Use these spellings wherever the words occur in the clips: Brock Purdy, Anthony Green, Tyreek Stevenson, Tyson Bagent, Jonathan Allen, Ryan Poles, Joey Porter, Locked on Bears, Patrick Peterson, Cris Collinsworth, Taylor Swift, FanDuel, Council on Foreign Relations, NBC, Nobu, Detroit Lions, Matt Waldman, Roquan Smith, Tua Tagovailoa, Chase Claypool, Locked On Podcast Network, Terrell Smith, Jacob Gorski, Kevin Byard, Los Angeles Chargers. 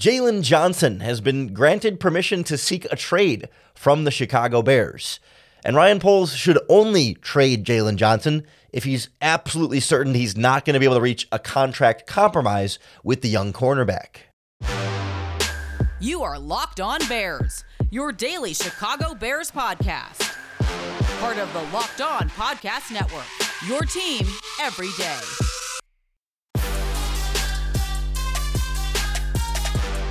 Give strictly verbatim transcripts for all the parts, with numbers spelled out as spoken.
Jaylon Johnson has been granted permission to seek a trade from the Chicago Bears. And Ryan Poles should only trade Jaylon Johnson if he's absolutely certain he's not going to be able to reach a contract compromise with the young cornerback. You are Locked On Bears, your daily Chicago Bears podcast. Part of the Locked On Podcast Network, your team every day.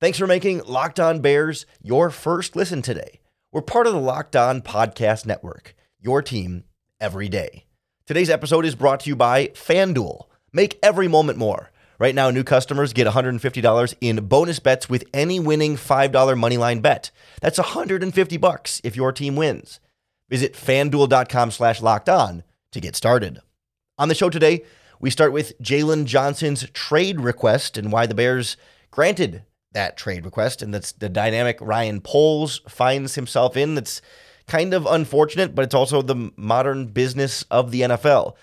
Thanks for making Locked On Bears your first listen today. We're part of the Locked On Podcast Network, your team every day. Today's episode is brought to you by FanDuel. Make every moment more. Right now, new customers get one hundred fifty dollars in bonus bets with any winning five dollar moneyline bet. That's one hundred fifty dollars if your team wins. Visit FanDuel.com slash locked on to get started. On the show today, we start with Jaylon Johnson's trade request and why the Bears granted that trade request, and that's the dynamic Ryan Poles finds himself in. That's kind of unfortunate, but it's also the modern business of the N F L.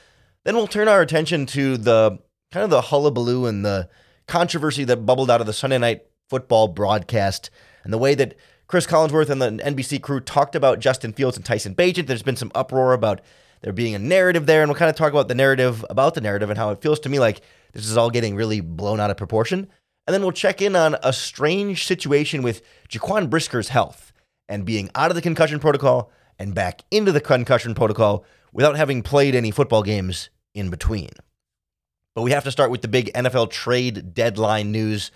Then we'll turn our attention to the kind of the hullabaloo and the controversy that bubbled out of the Sunday Night Football broadcast and the way that Cris Collinsworth and the N B C crew talked about Justin Fields and Tyson Bagent. There's been some uproar about there being a narrative there, and we'll kind of talk about the narrative about the narrative and how it feels to me like this is all getting really blown out of proportion. And then we'll check in on a strange situation with Jaquan Brisker's health and being out of the concussion protocol and back into the concussion protocol without having played any football games in between. But we have to start with the big N F L trade deadline news.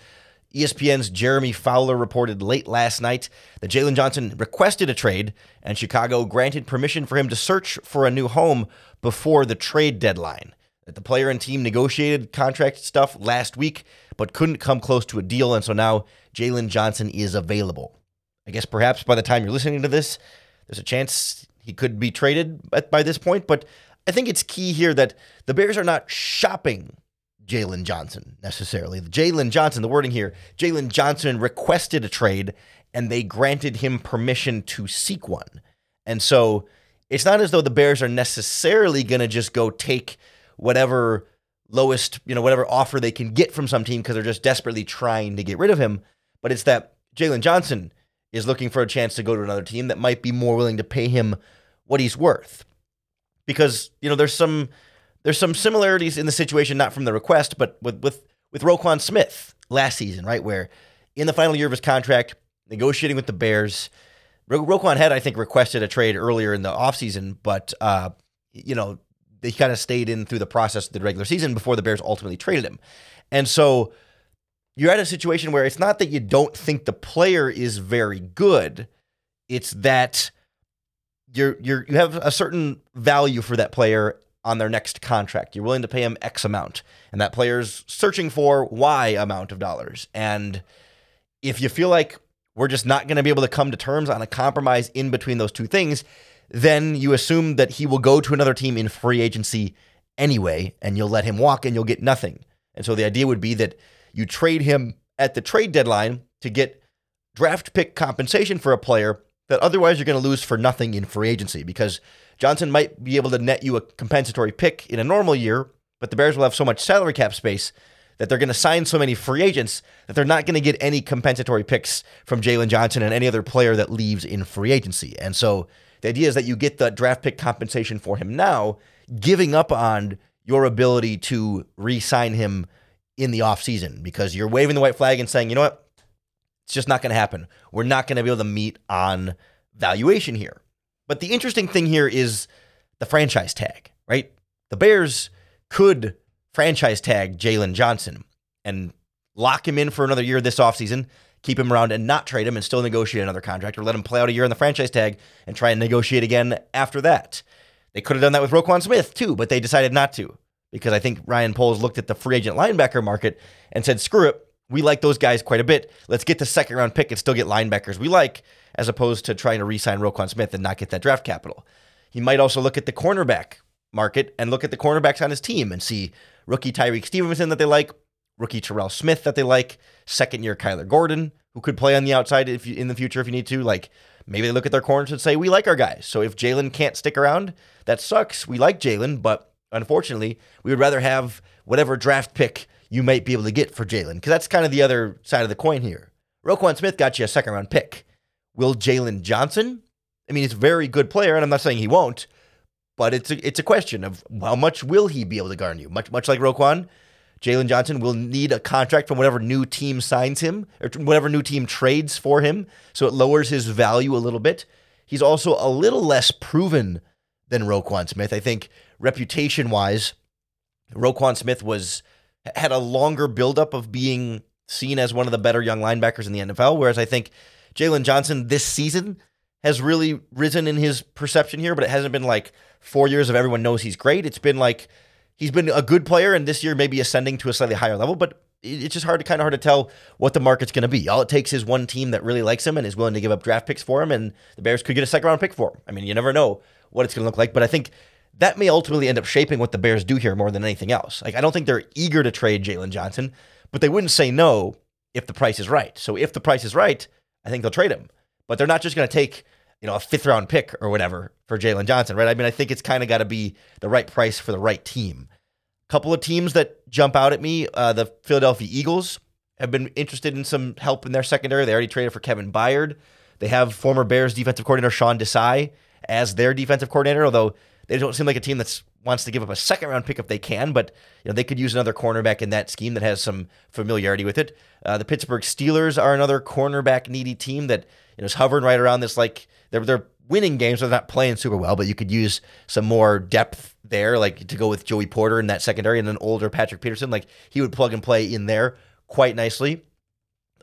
E S P N's Jeremy Fowler reported late last night that Jaylon Johnson requested a trade and Chicago granted permission for him to search for a new home before the trade deadline. That the player and team negotiated contract stuff last week, but couldn't come close to a deal, and so now Jaylon Johnson is available. I guess perhaps by the time you're listening to this, there's a chance he could be traded by this point, but I think it's key here that the Bears are not shopping Jaylon Johnson necessarily. Jaylon Johnson, the wording here, Jaylon Johnson requested a trade, and they granted him permission to seek one. And so it's not as though the Bears are necessarily going to just go take whatever lowest, you know, whatever offer they can get from some team because they're just desperately trying to get rid of him. But it's that Jaylon Johnson is looking for a chance to go to another team that might be more willing to pay him what he's worth. Because, you know, there's some there's some similarities in the situation, not from the request, but with with, with Roquan Smith last season, right? Where in the final year of his contract, negotiating with the Bears, Ro- Roquan had, I think, requested a trade earlier in the offseason, but, uh, you know, he kind of stayed in through the process of the regular season before the Bears ultimately traded him. And so you're at a situation where it's not that you don't think the player is very good. It's that you're, you're, you have a certain value for that player on their next contract. You're willing to pay him X amount, and that player's searching for Y amount of dollars. And if you feel like we're just not going to be able to come to terms on a compromise in between those two things, then you assume that he will go to another team in free agency anyway, and you'll let him walk and you'll get nothing. And so the idea would be that you trade him at the trade deadline to get draft pick compensation for a player that otherwise you're going to lose for nothing in free agency, because Johnson might be able to net you a compensatory pick in a normal year, but the Bears will have so much salary cap space that they're going to sign so many free agents that they're not going to get any compensatory picks from Jaylon Johnson and any other player that leaves in free agency. And so the idea is that you get the draft pick compensation for him now, giving up on your ability to re-sign him in the offseason, because you're waving the white flag and saying, you know what, it's just not going to happen. We're not going to be able to meet on valuation here. But the interesting thing here is the franchise tag, right? The Bears could franchise tag Jaylon Johnson and lock him in for another year this offseason, keep him around and not trade him and still negotiate another contract, or let him play out a year on the franchise tag and try and negotiate again after that. They could have done that with Roquan Smith too, but they decided not to, because I think Ryan Poles looked at the free agent linebacker market and said, screw it, we like those guys quite a bit. Let's get the second round pick and still get linebackers we like, as opposed to trying to re-sign Roquan Smith and not get that draft capital. He might also look at the cornerback market and look at the cornerbacks on his team and see rookie Tyreek Stevenson that they like, rookie Terrell Smith that they like, second-year Kyler Gordon, who could play on the outside if you, in the future if you need to. Like, maybe they look at their corners and say, we like our guys. So if Jaylon can't stick around, that sucks. We like Jaylon, but unfortunately, we would rather have whatever draft pick you might be able to get for Jaylon, because that's kind of the other side of the coin here. Roquan Smith got you a second-round pick. Will Jaylon Johnson? I mean, he's a very good player, and I'm not saying he won't, but it's a, it's a question of how much will he be able to garner you? Much much like Roquan, Jaylon Johnson will need a contract from whatever new team signs him or whatever new team trades for him, so it lowers his value a little bit. He's also a little less proven than Roquan Smith. I think reputation-wise, Roquan Smith was had a longer buildup of being seen as one of the better young linebackers in the N F L, whereas I think Jaylon Johnson this season has really risen in his perception here, but it hasn't been like four years of everyone knows he's great. It's been like he's been a good player, and this year maybe ascending to a slightly higher level, but it's just hard to kind of hard to tell what the market's going to be. All it takes is one team that really likes him and is willing to give up draft picks for him, and the Bears could get a second-round pick for him. I mean, you never know what it's going to look like, but I think that may ultimately end up shaping what the Bears do here more than anything else. Like, I don't think they're eager to trade Jaylon Johnson, but they wouldn't say no if the price is right. So if the price is right, I think they'll trade him. But they're not just going to take, you know, a fifth-round pick or whatever for Jaylon Johnson, right? I mean, I think it's kind of got to be the right price for the right team. A couple of teams that jump out at me, uh, the Philadelphia Eagles have been interested in some help in their secondary. They already traded for Kevin Byard. They have former Bears defensive coordinator Sean Desai as their defensive coordinator, although they don't seem like a team that wants to give up a second-round pick if they can, but you know they could use another cornerback in that scheme that has some familiarity with it. Uh, the Pittsburgh Steelers are another cornerback-needy team that you know is hovering right around this, like, they're they're winning games, so they're not playing super well, but you could use some more depth there, like to go with Joey Porter in that secondary and an older Patrick Peterson. Like, he would plug and play in there quite nicely.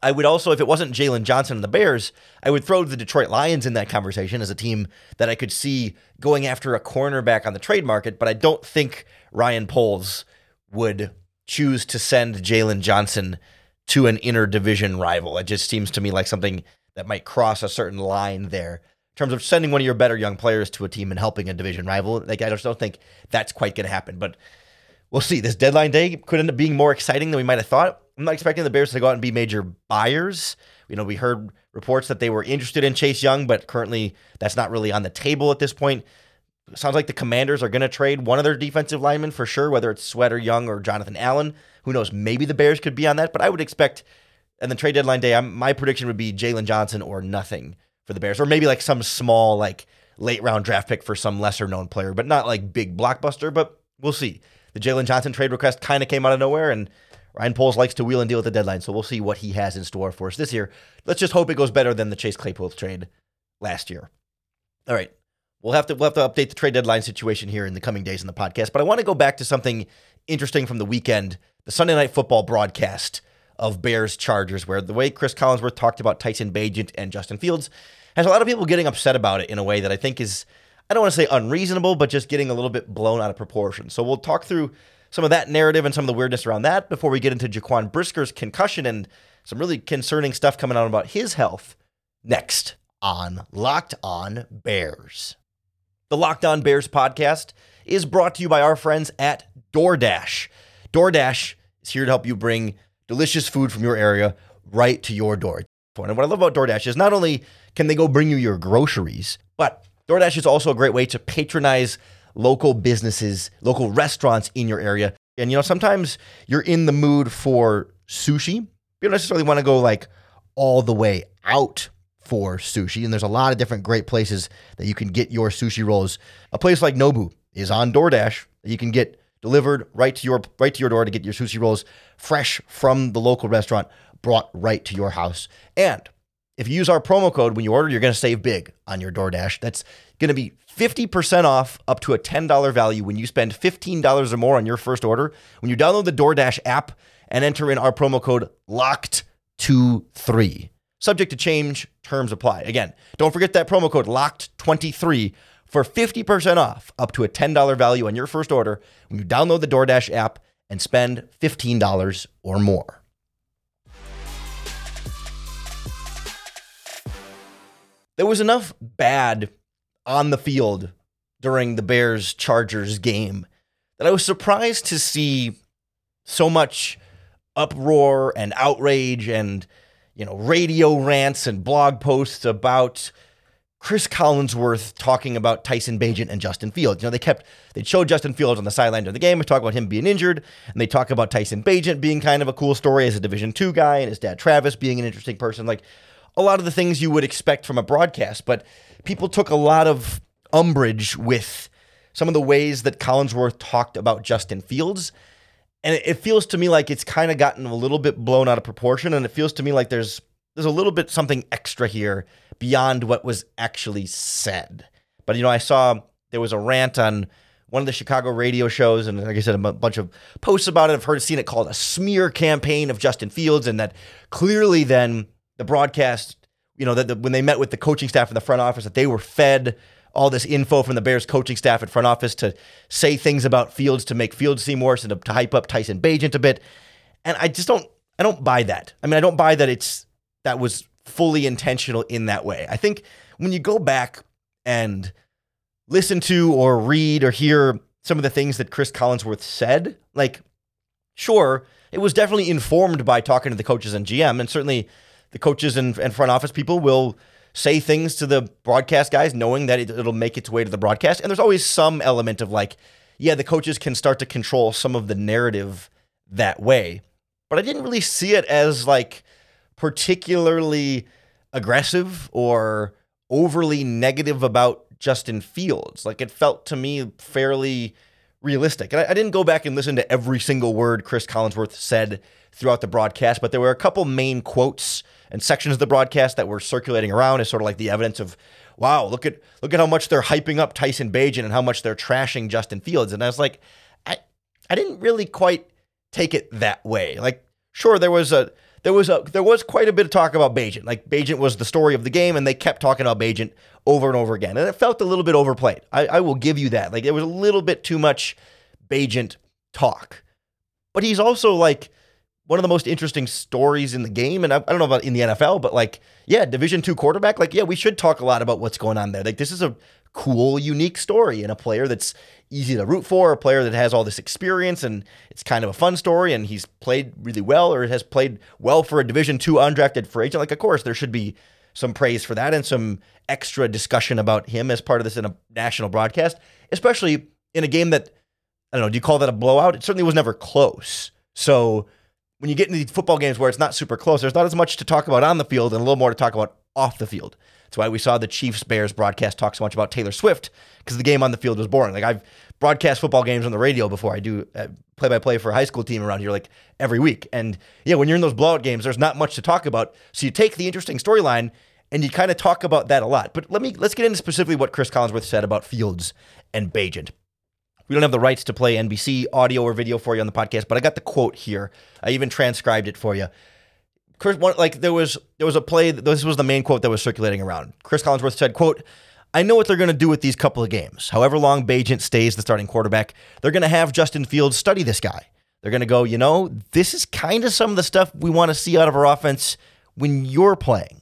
I would also, if it wasn't Jaylon Johnson and the Bears, I would throw the Detroit Lions in that conversation as a team that I could see going after a cornerback on the trade market, but I don't think Ryan Poles would choose to send Jaylon Johnson to an interdivision rival. It just seems to me like something that might cross a certain line there in terms of sending one of your better young players to a team and helping a division rival. Like, I just don't think that's quite going to happen, but we'll see. This deadline day could end up being more exciting than we might have thought. I'm not expecting the Bears to go out and be major buyers. You know, we heard reports that they were interested in Chase Young, but currently that's not really on the table at this point. It sounds like the Commanders are going to trade one of their defensive linemen for sure, whether it's Sweat or Young or Jonathan Allen. Who knows? Maybe the Bears could be on that, but I would expect in the trade deadline day, I'm, my prediction would be Jaylon Johnson or nothing for the Bears, or maybe like some small, like late round draft pick for some lesser known player, but not like big blockbuster, but we'll see. The Jaylon Johnson trade request kind of came out of nowhere, and Ryan Poles likes to wheel and deal with the deadline, so we'll see what he has in store for us this year. Let's just hope it goes better than the Chase Claypool trade last year. All right, we'll have to we'll have to update the trade deadline situation here in the coming days in the podcast, but I want to go back to something interesting from the weekend, the Sunday Night Football broadcast of Bears-Chargers, where the way Cris Collinsworth talked about Tyson Bagent and Justin Fields has a lot of people getting upset about it in a way that I think is, I don't want to say unreasonable, but just getting a little bit blown out of proportion. So we'll talk through some of that narrative and some of the weirdness around that before we get into Jaquan Brisker's concussion and some really concerning stuff coming out about his health next on Locked On Bears. The Locked On Bears podcast is brought to you by our friends at DoorDash. DoorDash is here to help you bring delicious food from your area right to your door. And what I love about DoorDash is not only can they go bring you your groceries, but DoorDash is also a great way to patronize local businesses, local restaurants in your area. And, you know, sometimes you're in the mood for sushi. You don't necessarily want to go like all the way out for sushi. And there's a lot of different great places that you can get your sushi rolls. A place like Nobu is on DoorDash. You can get delivered right to your right to your door to get your sushi rolls fresh from the local restaurant, brought right to your house. And if you use our promo code when you order, you're going to save big on your DoorDash. That's going to be fifty percent off up to a ten dollars value when you spend fifteen dollars or more on your first order. When you download the DoorDash app and enter in our promo code locked twenty-three. Subject to change, terms apply. Again, don't forget that promo code locked twenty-three for fifty percent off up to a ten dollars value on your first order when you download the DoorDash app and spend fifteen dollars or more. there was enough bad on the field during the Bears-Chargers game that I was surprised to see so much uproar and outrage and, you know, radio rants and blog posts about Cris Collinsworth talking about Tyson Bagent and Justin Fields. You know, they kept, they showed Justin Fields on the sideline during the game and talk about him being injured, and they talk about Tyson Bagent being kind of a cool story as a Division two guy and his dad Travis being an interesting person, like a lot of the things you would expect from a broadcast. But people took a lot of umbrage with some of the ways that Collinsworth talked about Justin Fields, and it, it feels to me like it's kind of gotten a little bit blown out of proportion, and it feels to me like there's There's a little bit something extra here beyond what was actually said. But, you know, I saw there was a rant on one of the Chicago radio shows, and like I said, a bunch of posts about it. I've heard, seen it called a smear campaign of Justin Fields, and that clearly then the broadcast, you know, that the, when they met with the coaching staff in the front office, that they were fed all this info from the Bears coaching staff and front office to say things about Fields to make Fields seem worse and to, to hype up Tyson Bagent a bit. And I just don't, I don't buy that. I mean, I don't buy that it's, that was fully intentional in that way. I think when you go back and listen to or read or hear some of the things that Cris Collinsworth said, like, sure, it was definitely informed by talking to the coaches and G M, and certainly the coaches and, and front office people will say things to the broadcast guys knowing that it, it'll make its way to the broadcast. And there's always some element of like, yeah, the coaches can start to control some of the narrative that way. But I didn't really see it as like particularly aggressive or overly negative about Justin Fields. Like, it felt to me fairly realistic. And I, I didn't go back and listen to every single word Cris Collinsworth said throughout the broadcast, but there were a couple main quotes and sections of the broadcast that were circulating around as sort of like the evidence of, wow, look at look at how much they're hyping up Tyson Bagent and how much they're trashing Justin Fields. And I was like, I I didn't really quite take it that way. Like, sure, there was a There was a, there was quite a bit of talk about Bagent. Like, Bagent was the story of the game, and they kept talking about Bagent over and over again. And it felt a little bit overplayed. I, I will give you that. Like, there was a little bit too much Bagent talk. But he's also, like, one of the most interesting stories in the game. And I, I don't know about in the N F L, but, like, yeah, Division two quarterback. Like, yeah, we should talk a lot about what's going on there. Like, this is a cool, unique story, and a player that's easy to root for, a player that has all this experience, and it's kind of a fun story, and he's played really well, or has played well for a Division two undrafted free agent. Like, of course, there should be some praise for that and some extra discussion about him as part of this in a national broadcast, especially in a game that, I don't know, do you call that a blowout? It certainly was never close. So when you get into these football games where it's not super close, there's not as much to talk about on the field and a little more to talk about off the field. That's why we saw the Chiefs-Bears broadcast talk so much about Taylor Swift, because the game on the field was boring. Like, I've broadcast football games on the radio before. I do uh, play-by-play for a high school team around here like every week. And yeah, when you're in those blowout games, there's not much to talk about. So you take the interesting storyline and you kind of talk about that a lot. But let me, let's get into specifically what Cris Collinsworth said about Fields and Bagent. We don't have the rights to play N B C audio or video for you on the podcast, but I got the quote here. I even transcribed it for you. Chris, like, there was there was a play, this was the main quote that was circulating around. Cris Collinsworth said, quote, "I know what they're going to do with these couple of games. However long Bagent stays the starting quarterback, they're going to have Justin Fields study this guy. They're going to go, you know, this is kind of some of the stuff we want to see out of our offense when you're playing."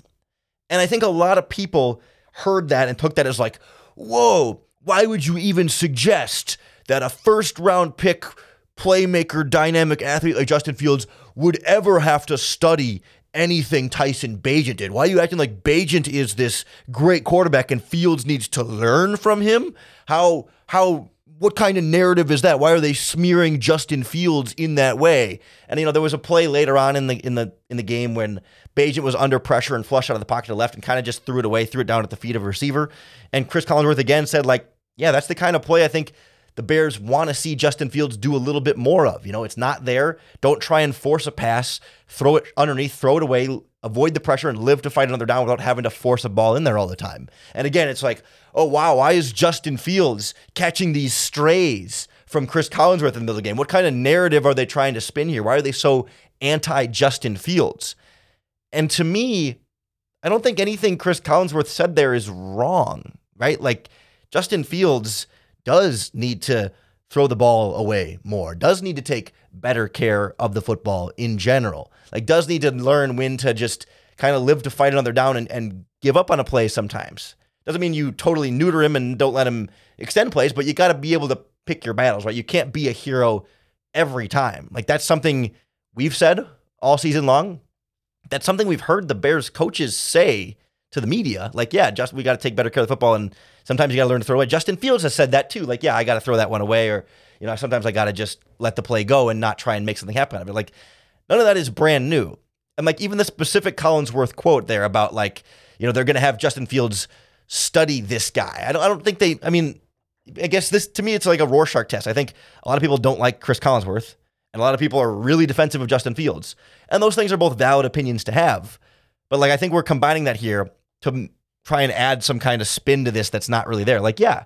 And I think a lot of people heard that and took that as like, whoa, why would you even suggest that a first-round pick playmaker, dynamic athlete like Justin Fields would ever have to study anything Tyson Bagent did? Why are you acting like Bagent is this great quarterback and Fields needs to learn from him? How, how, what kind of narrative is that? Why are they smearing Justin Fields in that way? And, you know, there was a play later on in the, in the, in the game when Bagent was under pressure and flushed out of the pocket to the left and kind of just threw it away, threw it down at the feet of a receiver. And Cris Collinsworth again said, like, yeah, that's the kind of play I think the Bears want to see Justin Fields do a little bit more of. You know, it's not there. Don't try and force a pass. Throw it underneath, throw it away, avoid the pressure, and live to fight another down without having to force a ball in there all the time. And again, it's like, oh, wow, why is Justin Fields catching these strays from Cris Collinsworth in the middle of the game? What kind of narrative are they trying to spin here? Why are they so anti-Justin Fields? And to me, I don't think anything Cris Collinsworth said there is wrong, right? Like, Justin Fields does need to throw the ball away more, does need to take better care of the football in general, like does need to learn when to just kind of live to fight another down and, and give up on a play sometimes. Doesn't mean you totally neuter him and don't let him extend plays, but you got to be able to pick your battles, right? You can't be a hero every time. Like, that's something we've said all season long. That's something we've heard the Bears coaches say to the media. Like, yeah, just we got to take better care of the football, and sometimes you got to learn to throw away. Justin Fields has said that too. Like, yeah, I got to throw that one away, or, you know, sometimes I got to just let the play go and not try and make something happen out of it. Like, none of that is brand new. And, like, even the specific Collinsworth quote there about, like, you know, they're going to have Justin Fields study this guy. I don't, I don't think they, I mean, I guess this, to me, it's like a Rorschach test. I think a lot of people don't like Cris Collinsworth, and a lot of people are really defensive of Justin Fields. And those things are both valid opinions to have. But, like, I think we're combining that here to try and add some kind of spin to this that's not really there. Like, yeah,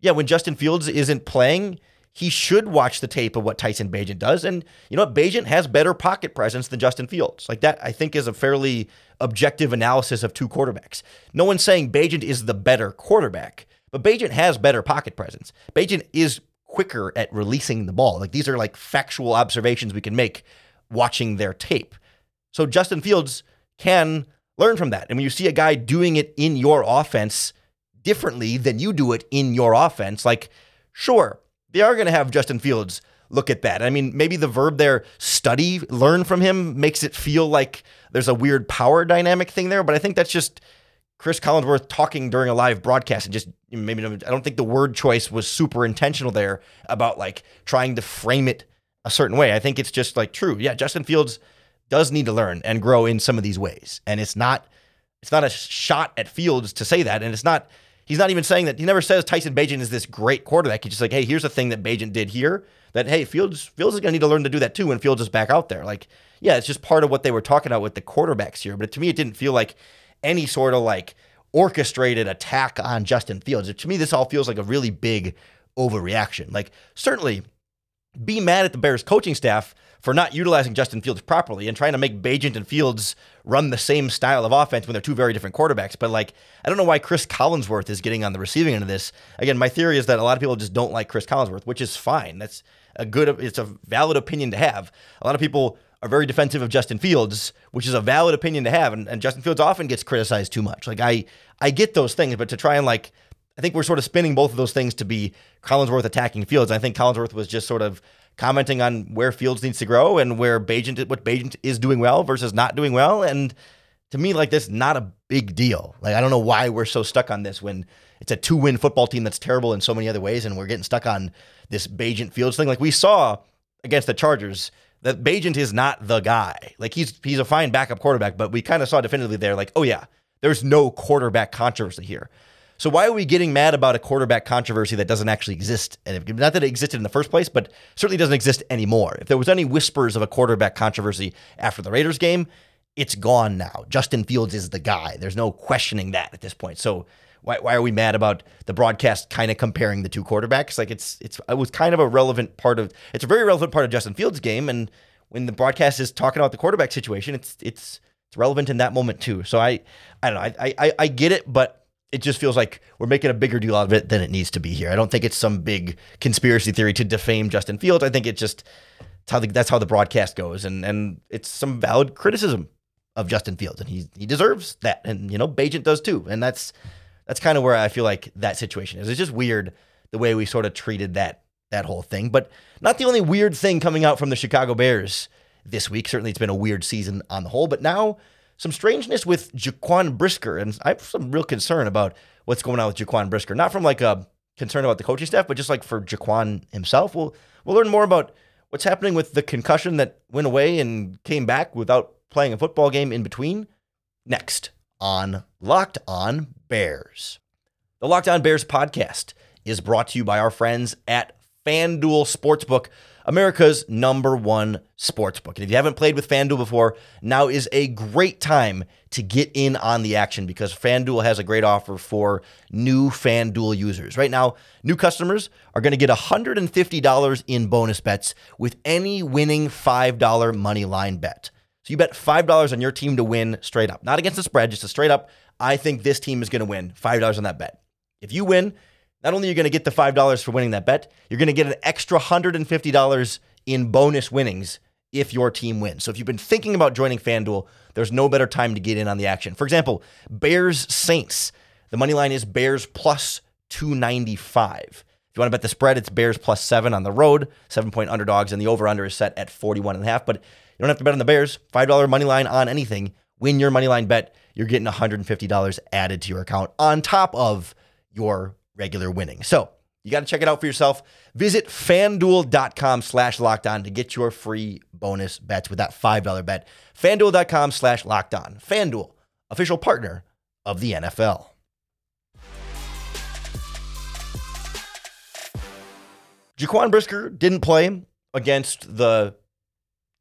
yeah, when Justin Fields isn't playing, he should watch the tape of what Tyson Bagent does. And you know what? Bagent has better pocket presence than Justin Fields. Like, that, I think, is a fairly objective analysis of two quarterbacks. No one's saying Bagent is the better quarterback, but Bagent has better pocket presence. Bagent is quicker at releasing the ball. Like, these are, like, factual observations we can make watching their tape. So Justin Fields can learn from that. And when you see a guy doing it in your offense differently than you do it in your offense, like, sure, they are going to have Justin Fields look at that. I mean, maybe the verb there, study, learn from him, makes it feel like there's a weird power dynamic thing there. But I think that's just Cris Collinsworth talking during a live broadcast. And just maybe, I don't think the word choice was super intentional there about, like, trying to frame it a certain way. I think it's just, like, true. Yeah, Justin Fields does need to learn and grow in some of these ways. And it's not, it's not a shot at Fields to say that. And it's not, he's not even saying that. He never says Tyson Bagent is this great quarterback. He's just like, hey, here's the thing that Bagent did here that, hey, Fields Fields is going to need to learn to do that too when Fields is back out there. Like, yeah, it's just part of what they were talking about with the quarterbacks here. But to me, it didn't feel like any sort of, like, orchestrated attack on Justin Fields. To me, this all feels like a really big overreaction. Like, certainly be mad at the Bears coaching staff for not utilizing Justin Fields properly and trying to make Bagent and Fields run the same style of offense when they're two very different quarterbacks. But, like, I don't know why Cris Collinsworth is getting on the receiving end of this. Again, my theory is that a lot of people just don't like Cris Collinsworth, which is fine. That's a good, it's a valid opinion to have. A lot of people are very defensive of Justin Fields, which is a valid opinion to have. And, and Justin Fields often gets criticized too much. Like, I, I get those things, but to try and, like, I think we're sort of spinning both of those things to be Collinsworth attacking Fields. I think Collinsworth was just sort of commenting on where Fields needs to grow and where Bagent, what Bagent is doing well versus not doing well. And to me, like, that's not a big deal. Like, I don't know why we're so stuck on this when it's a two-win football team that's terrible in so many other ways, and we're getting stuck on this Bagent Fields thing. Like, we saw against the Chargers that Bagent is not the guy. Like, he's he's a fine backup quarterback, but we kind of saw definitively there, like, oh yeah, there's no quarterback controversy here. So why are we getting mad about a quarterback controversy that doesn't actually exist? And not that it existed in the first place, but certainly doesn't exist anymore. If there was any whispers of a quarterback controversy after the Raiders game, it's gone now. Justin Fields is the guy. There's no questioning that at this point. So why why are we mad about the broadcast kind of comparing the two quarterbacks? Like, it's it's it was kind of a relevant part of it's a very relevant part of Justin Fields' game. And when the broadcast is talking about the quarterback situation, it's it's it's relevant in that moment too. So I I don't know. I I I get it, but it just feels like we're making a bigger deal out of it than it needs to be here. I don't think it's some big conspiracy theory to defame Justin Fields. I think it's just it's how the, that's how the broadcast goes, and and it's some valid criticism of Justin Fields, and he he deserves that, and you know Bagent does too, and that's that's kind of where I feel like that situation is. It's just weird the way we sort of treated that that whole thing, but not the only weird thing coming out from the Chicago Bears this week. Certainly, it's been a weird season on the whole, but now some strangeness with Jaquan Brisker, and I have some real concern about what's going on with Jaquan Brisker. Not from like a concern about the coaching staff, but just like for Jaquan himself. We'll we'll learn more about what's happening with the concussion that went away and came back without playing a football game in between next on Locked On Bears. The Locked On Bears podcast is brought to you by our friends at FanDuel Sportsbook, America's number one sportsbook. And if you haven't played with FanDuel before, now is a great time to get in on the action because FanDuel has a great offer for new FanDuel users. Right now, new customers are going to get one hundred fifty dollars in bonus bets with any winning five dollar money line bet. So you bet five dollars on your team to win straight up. Not against the spread, just a straight up, I think this team is going to win, five dollars on that bet. If you win, not only are you going to get the five dollars for winning that bet, you're going to get an extra one hundred fifty dollars in bonus winnings if your team wins. So if you've been thinking about joining FanDuel, there's no better time to get in on the action. For example, Bears-Saints. The money line is Bears plus two ninety-five. If you want to bet the spread, it's Bears plus seven on the road, seven-point underdogs, and the over-under is set at forty-one and a half. But you don't have to bet on the Bears. five dollars money line on anything. Win your money line bet. You're getting one hundred fifty dollars added to your account on top of your regular winning. So you got to check it out for yourself. Visit FanDuel.com slash locked on to get your free bonus bets with that five dollars bet. FanDuel.com slash locked on. FanDuel, official partner of the N F L. Jaquan Brisker didn't play against the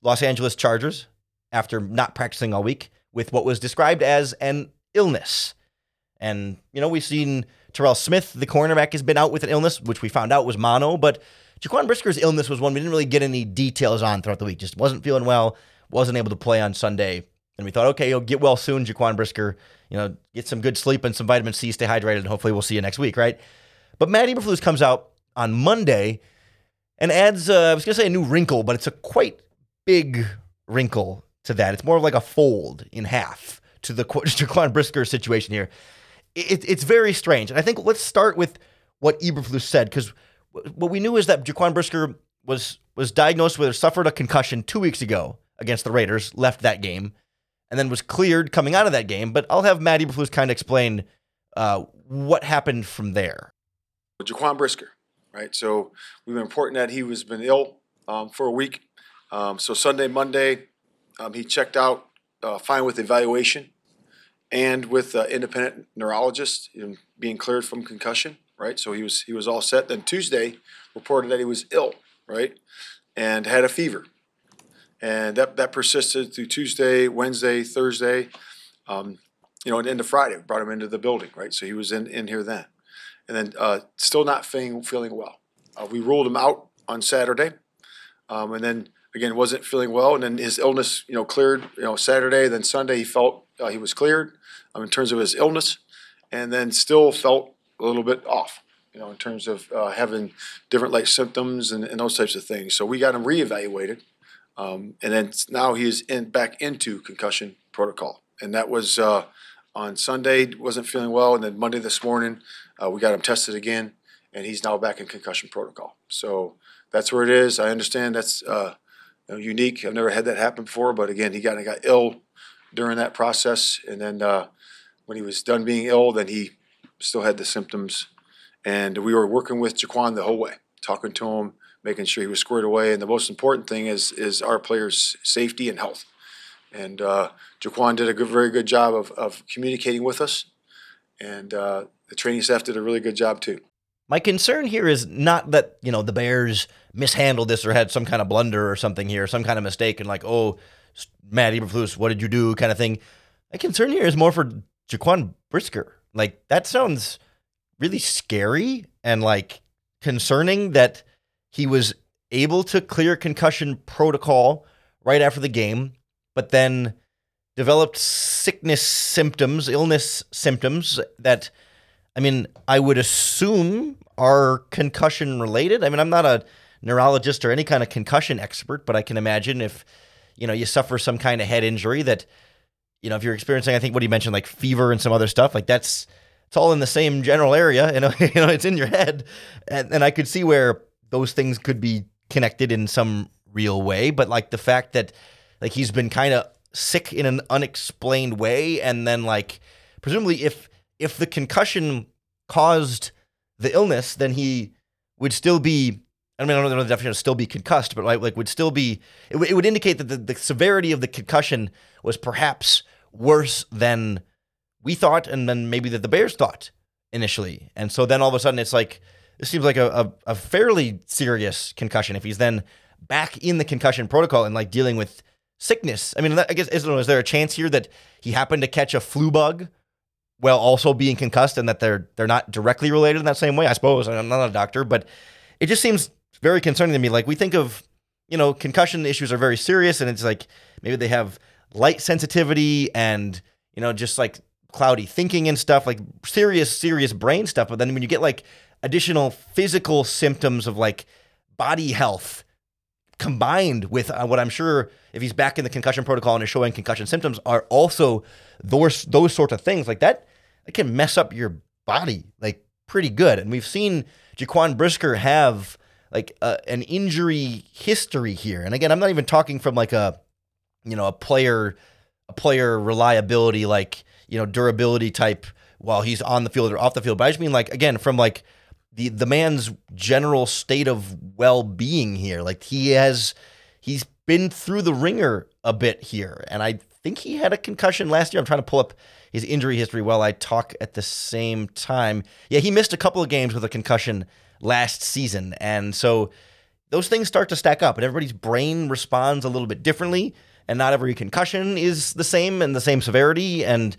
Los Angeles Chargers after not practicing all week with what was described as an illness. And, you know, we've seen Terrell Smith, the cornerback, has been out with an illness, which we found out was mono. But Jaquan Brisker's illness was one we didn't really get any details on throughout the week. Just wasn't feeling well, wasn't able to play on Sunday. And we thought, okay, he'll get well soon, Jaquan Brisker. You know, get some good sleep and some vitamin C, stay hydrated, and hopefully we'll see you next week, right? But Matt Eberflus comes out on Monday and adds, uh, I was going to say a new wrinkle, but it's a quite big wrinkle to that. It's more of like a fold in half to the Jaquan Brisker situation here. It, it's very strange. And I think let's start with what Eberflus said, because what we knew is that Jaquan Brisker was was diagnosed with or suffered a concussion two weeks ago against the Raiders, left that game, and then was cleared coming out of that game. But I'll have Matt Eberflus kind of explain uh, what happened from there. Jaquan Brisker, right? So we've been reporting that he was been ill um, for a week. Um, so Sunday, Monday, um, he checked out uh, fine with evaluation and with uh, independent neurologist, you know, being cleared from concussion, right? So he was he was all set. Then Tuesday reported that he was ill, right, and had a fever. And that, that persisted through Tuesday, Wednesday, Thursday, um, you know, and into Friday. We brought him into the building, right? So he was in, in here then. And then uh, still not feeling, feeling well. Uh, we ruled him out on Saturday. Um, and then, again, wasn't feeling well. And then his illness, you know, cleared, you know, Saturday. Then Sunday he felt uh, he was cleared um, in terms of his illness. And then still felt a little bit off, you know, in terms of uh, having different like symptoms and, and those types of things. So we got him reevaluated. Um, and then now he is in, back into concussion protocol. And that was uh, on Sunday, wasn't feeling well. And then Monday this morning, uh, we got him tested again. And he's now back in concussion protocol. So that's where it is. I understand that's uh, you know, unique. I've never had that happen before. But, again, he got, he got ill during that process. And then uh, when he was done being ill, then he still had the symptoms. And we were working with Jaquan the whole way, talking to him, making sure he was squared away. And the most important thing is is our players' safety and health. And uh, Jaquan did a good, very good job of, of communicating with us. And uh, the training staff did a really good job, too. My concern here is not that, you know, the Bears mishandled this or had some kind of blunder or something here, some kind of mistake, and like, oh, Matt Eberflus, what did you do kind of thing. My concern here is more for Jaquan Brisker. Like, that sounds really scary and, like, concerning that he was able to clear concussion protocol right after the game, but then developed sickness symptoms, illness symptoms that, I mean, I would assume are concussion related. I mean, I'm not a neurologist or any kind of concussion expert, but I can imagine if, you know, you suffer some kind of head injury that, you know, if you're experiencing, I think what he mentioned, like fever and some other stuff, like that's, it's all in the same general area, you know, you know it's in your head. And, and I could see where those things could be connected in some real way, but like the fact that like he's been kind of sick in an unexplained way, and then like presumably if if the concussion caused the illness, then he would still be, I mean, I don't know the definition of still be concussed, but like, like would still be, it, w- it would indicate that the, the severity of the concussion was perhaps worse than we thought, and then maybe that the Bears thought initially. And so then all of a sudden it's like, it seems like a, a, a fairly serious concussion if he's then back in the concussion protocol and like dealing with sickness. I mean, I guess, is there a chance here that he happened to catch a flu bug while also being concussed and that they're they're not directly related in that same way? I suppose. I'm not a doctor, but it just seems very concerning to me. Like we think of, you know, concussion issues are very serious and it's like maybe they have light sensitivity and, you know, just like cloudy thinking and stuff, like serious, serious brain stuff. But then when you get like additional physical symptoms of like body health combined with uh, what I'm sure, if he's back in the concussion protocol and is showing concussion symptoms, are also those those sorts of things. Like that, it can mess up your body like pretty good. And we've seen Jaquan Brisker have like uh, an injury history here. And again, I'm not even talking from like a, you know, a player, a player reliability, like, you know, durability type while he's on the field or off the field. But I just mean like, again, from like the, the man's general state of well-being here. Like he has, he's been through the ringer a bit here. And I think he had a concussion last year. I'm trying to pull up his injury history while I talk at the same time. Yeah, he missed a couple of games with a concussion last season. And so those things start to stack up and everybody's brain responds a little bit differently. And not every concussion is the same and the same severity. And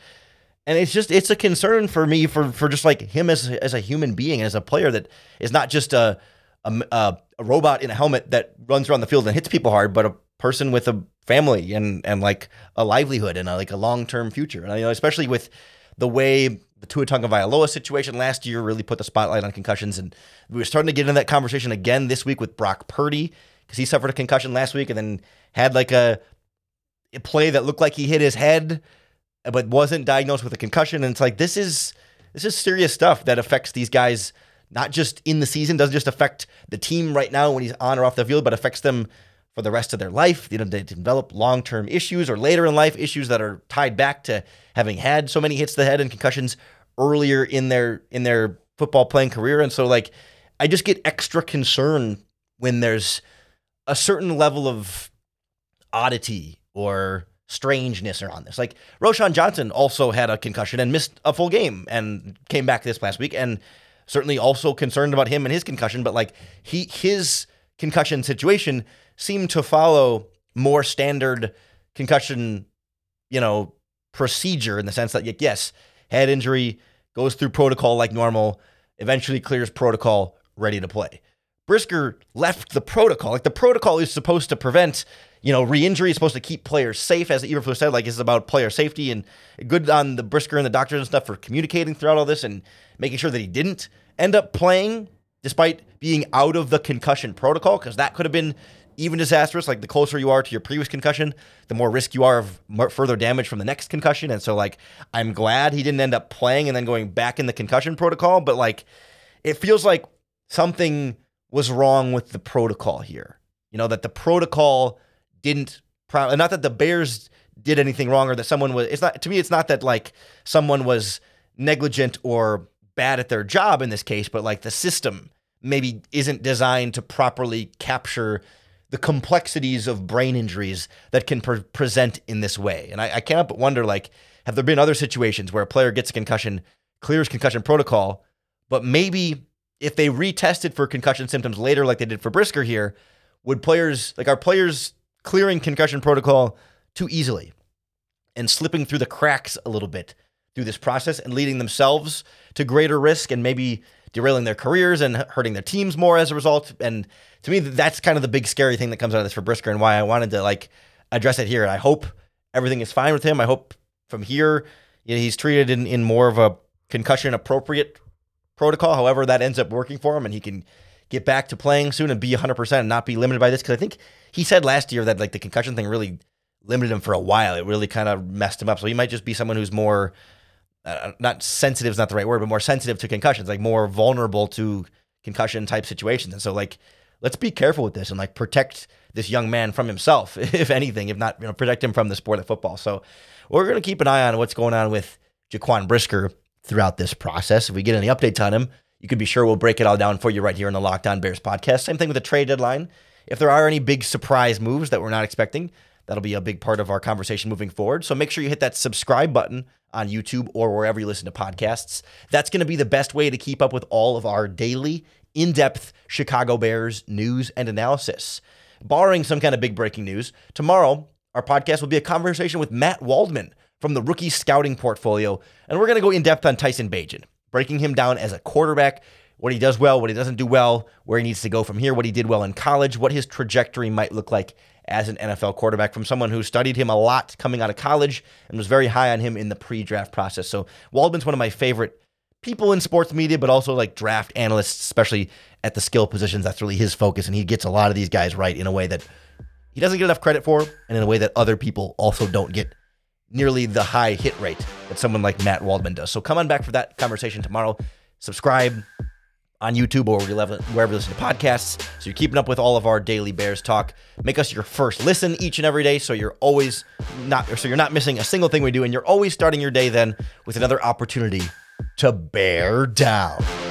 and it's just, it's a concern for me for, for just like him as, as a human being, as a player that is not just a, a, a robot in a helmet that runs around the field and hits people hard, but a person with a family and, and like a livelihood and a, like a long-term future. And you know, especially with the way the Tua Tagovailoa situation last year really put the spotlight on concussions. And we were starting to get into that conversation again this week with Brock Purdy because he suffered a concussion last week and then had like a, a play that looked like he hit his head, but wasn't diagnosed with a concussion. And it's like, this is, this is serious stuff that affects these guys, not just in the season, doesn't just affect the team right now when he's on or off the field, but affects them for the rest of their life. You know, they develop long-term issues or later in life issues that are tied back to having had so many hits to the head and concussions earlier in their, in their football playing career. And so like, I just get extra concern when there's a certain level of oddity or strangeness around this. Like Roschon Johnson also had a concussion and missed a full game and came back this last week, and certainly also concerned about him and his concussion, but like he, his concussion situation seemed to follow more standard concussion, you know, procedure in the sense that like, yes, head injury goes through protocol like normal, eventually clears protocol, ready to play. Brisker left the protocol. Like the protocol is supposed to prevent, you know, re-injury, is supposed to keep players safe. As Eberflus said, like, this is about player safety, and good on the Brisker and the doctors and stuff for communicating throughout all this and making sure that he didn't end up playing despite being out of the concussion protocol, because that could have been even disastrous. Like, the closer you are to your previous concussion, the more risk you are of further damage from the next concussion. And so, like, I'm glad he didn't end up playing and then going back in the concussion protocol, but, like, it feels like something was wrong with the protocol here. You know, that the protocol didn't, pro- not that the Bears did anything wrong or that someone was, it's not, to me, it's not that like someone was negligent or bad at their job in this case, but like the system maybe isn't designed to properly capture the complexities of brain injuries that can pre- present in this way. And I, I cannot but wonder, like, have there been other situations where a player gets a concussion, clears concussion protocol, but maybe if they retested for concussion symptoms later, like they did for Brisker here, would players, like, are players clearing concussion protocol too easily and slipping through the cracks a little bit through this process and leading themselves to greater risk and maybe derailing their careers and hurting their teams more as a result? And to me, that's kind of the big scary thing that comes out of this for Brisker and why I wanted to like address it here. And I hope everything is fine with him. I hope from here, you know, he's treated in, in more of a concussion appropriate protocol, however that ends up working for him, and he can get back to playing soon and be one hundred percent and not be limited by this. Because I think he said last year that like the concussion thing really limited him for a while. It really kind of messed him up. So he might just be someone who's more, uh, not sensitive is not the right word, but more sensitive to concussions, like more vulnerable to concussion type situations. And so like, let's be careful with this and like protect this young man from himself, if anything, if not, you know, protect him from the sport of football. So we're going to keep an eye on what's going on with Jaquan Brisker throughout this process. If we get any updates on him, you can be sure we'll break it all down for you right here on the Locked On Bears podcast. Same thing with the trade deadline. If there are any big surprise moves that we're not expecting, that'll be a big part of our conversation moving forward. So make sure you hit that subscribe button on YouTube or wherever you listen to podcasts. That's going to be the best way to keep up with all of our daily, in-depth Chicago Bears news and analysis. Barring some kind of big breaking news, tomorrow our podcast will be a conversation with Matt Waldman from the rookie scouting portfolio, and we're going to go in-depth on Tyson Bagent, breaking him down as a quarterback, what he does well, what he doesn't do well, where he needs to go from here, what he did well in college, what his trajectory might look like as an N F L quarterback from someone who studied him a lot coming out of college and was very high on him in the pre-draft process. So Waldman's one of my favorite people in sports media, but also like draft analysts, especially at the skill positions. That's really his focus, and he gets a lot of these guys right in a way that he doesn't get enough credit for, and in a way that other people also don't get nearly the high hit rate that someone like Matt Waldman does. So come on back for that conversation tomorrow. Subscribe on YouTube or wherever you listen to podcasts, so you're keeping up with all of our daily Bears talk. Make us your first listen each and every day, so you're always not, so you're not missing a single thing we do, and you're always starting your day then with another opportunity to bear down.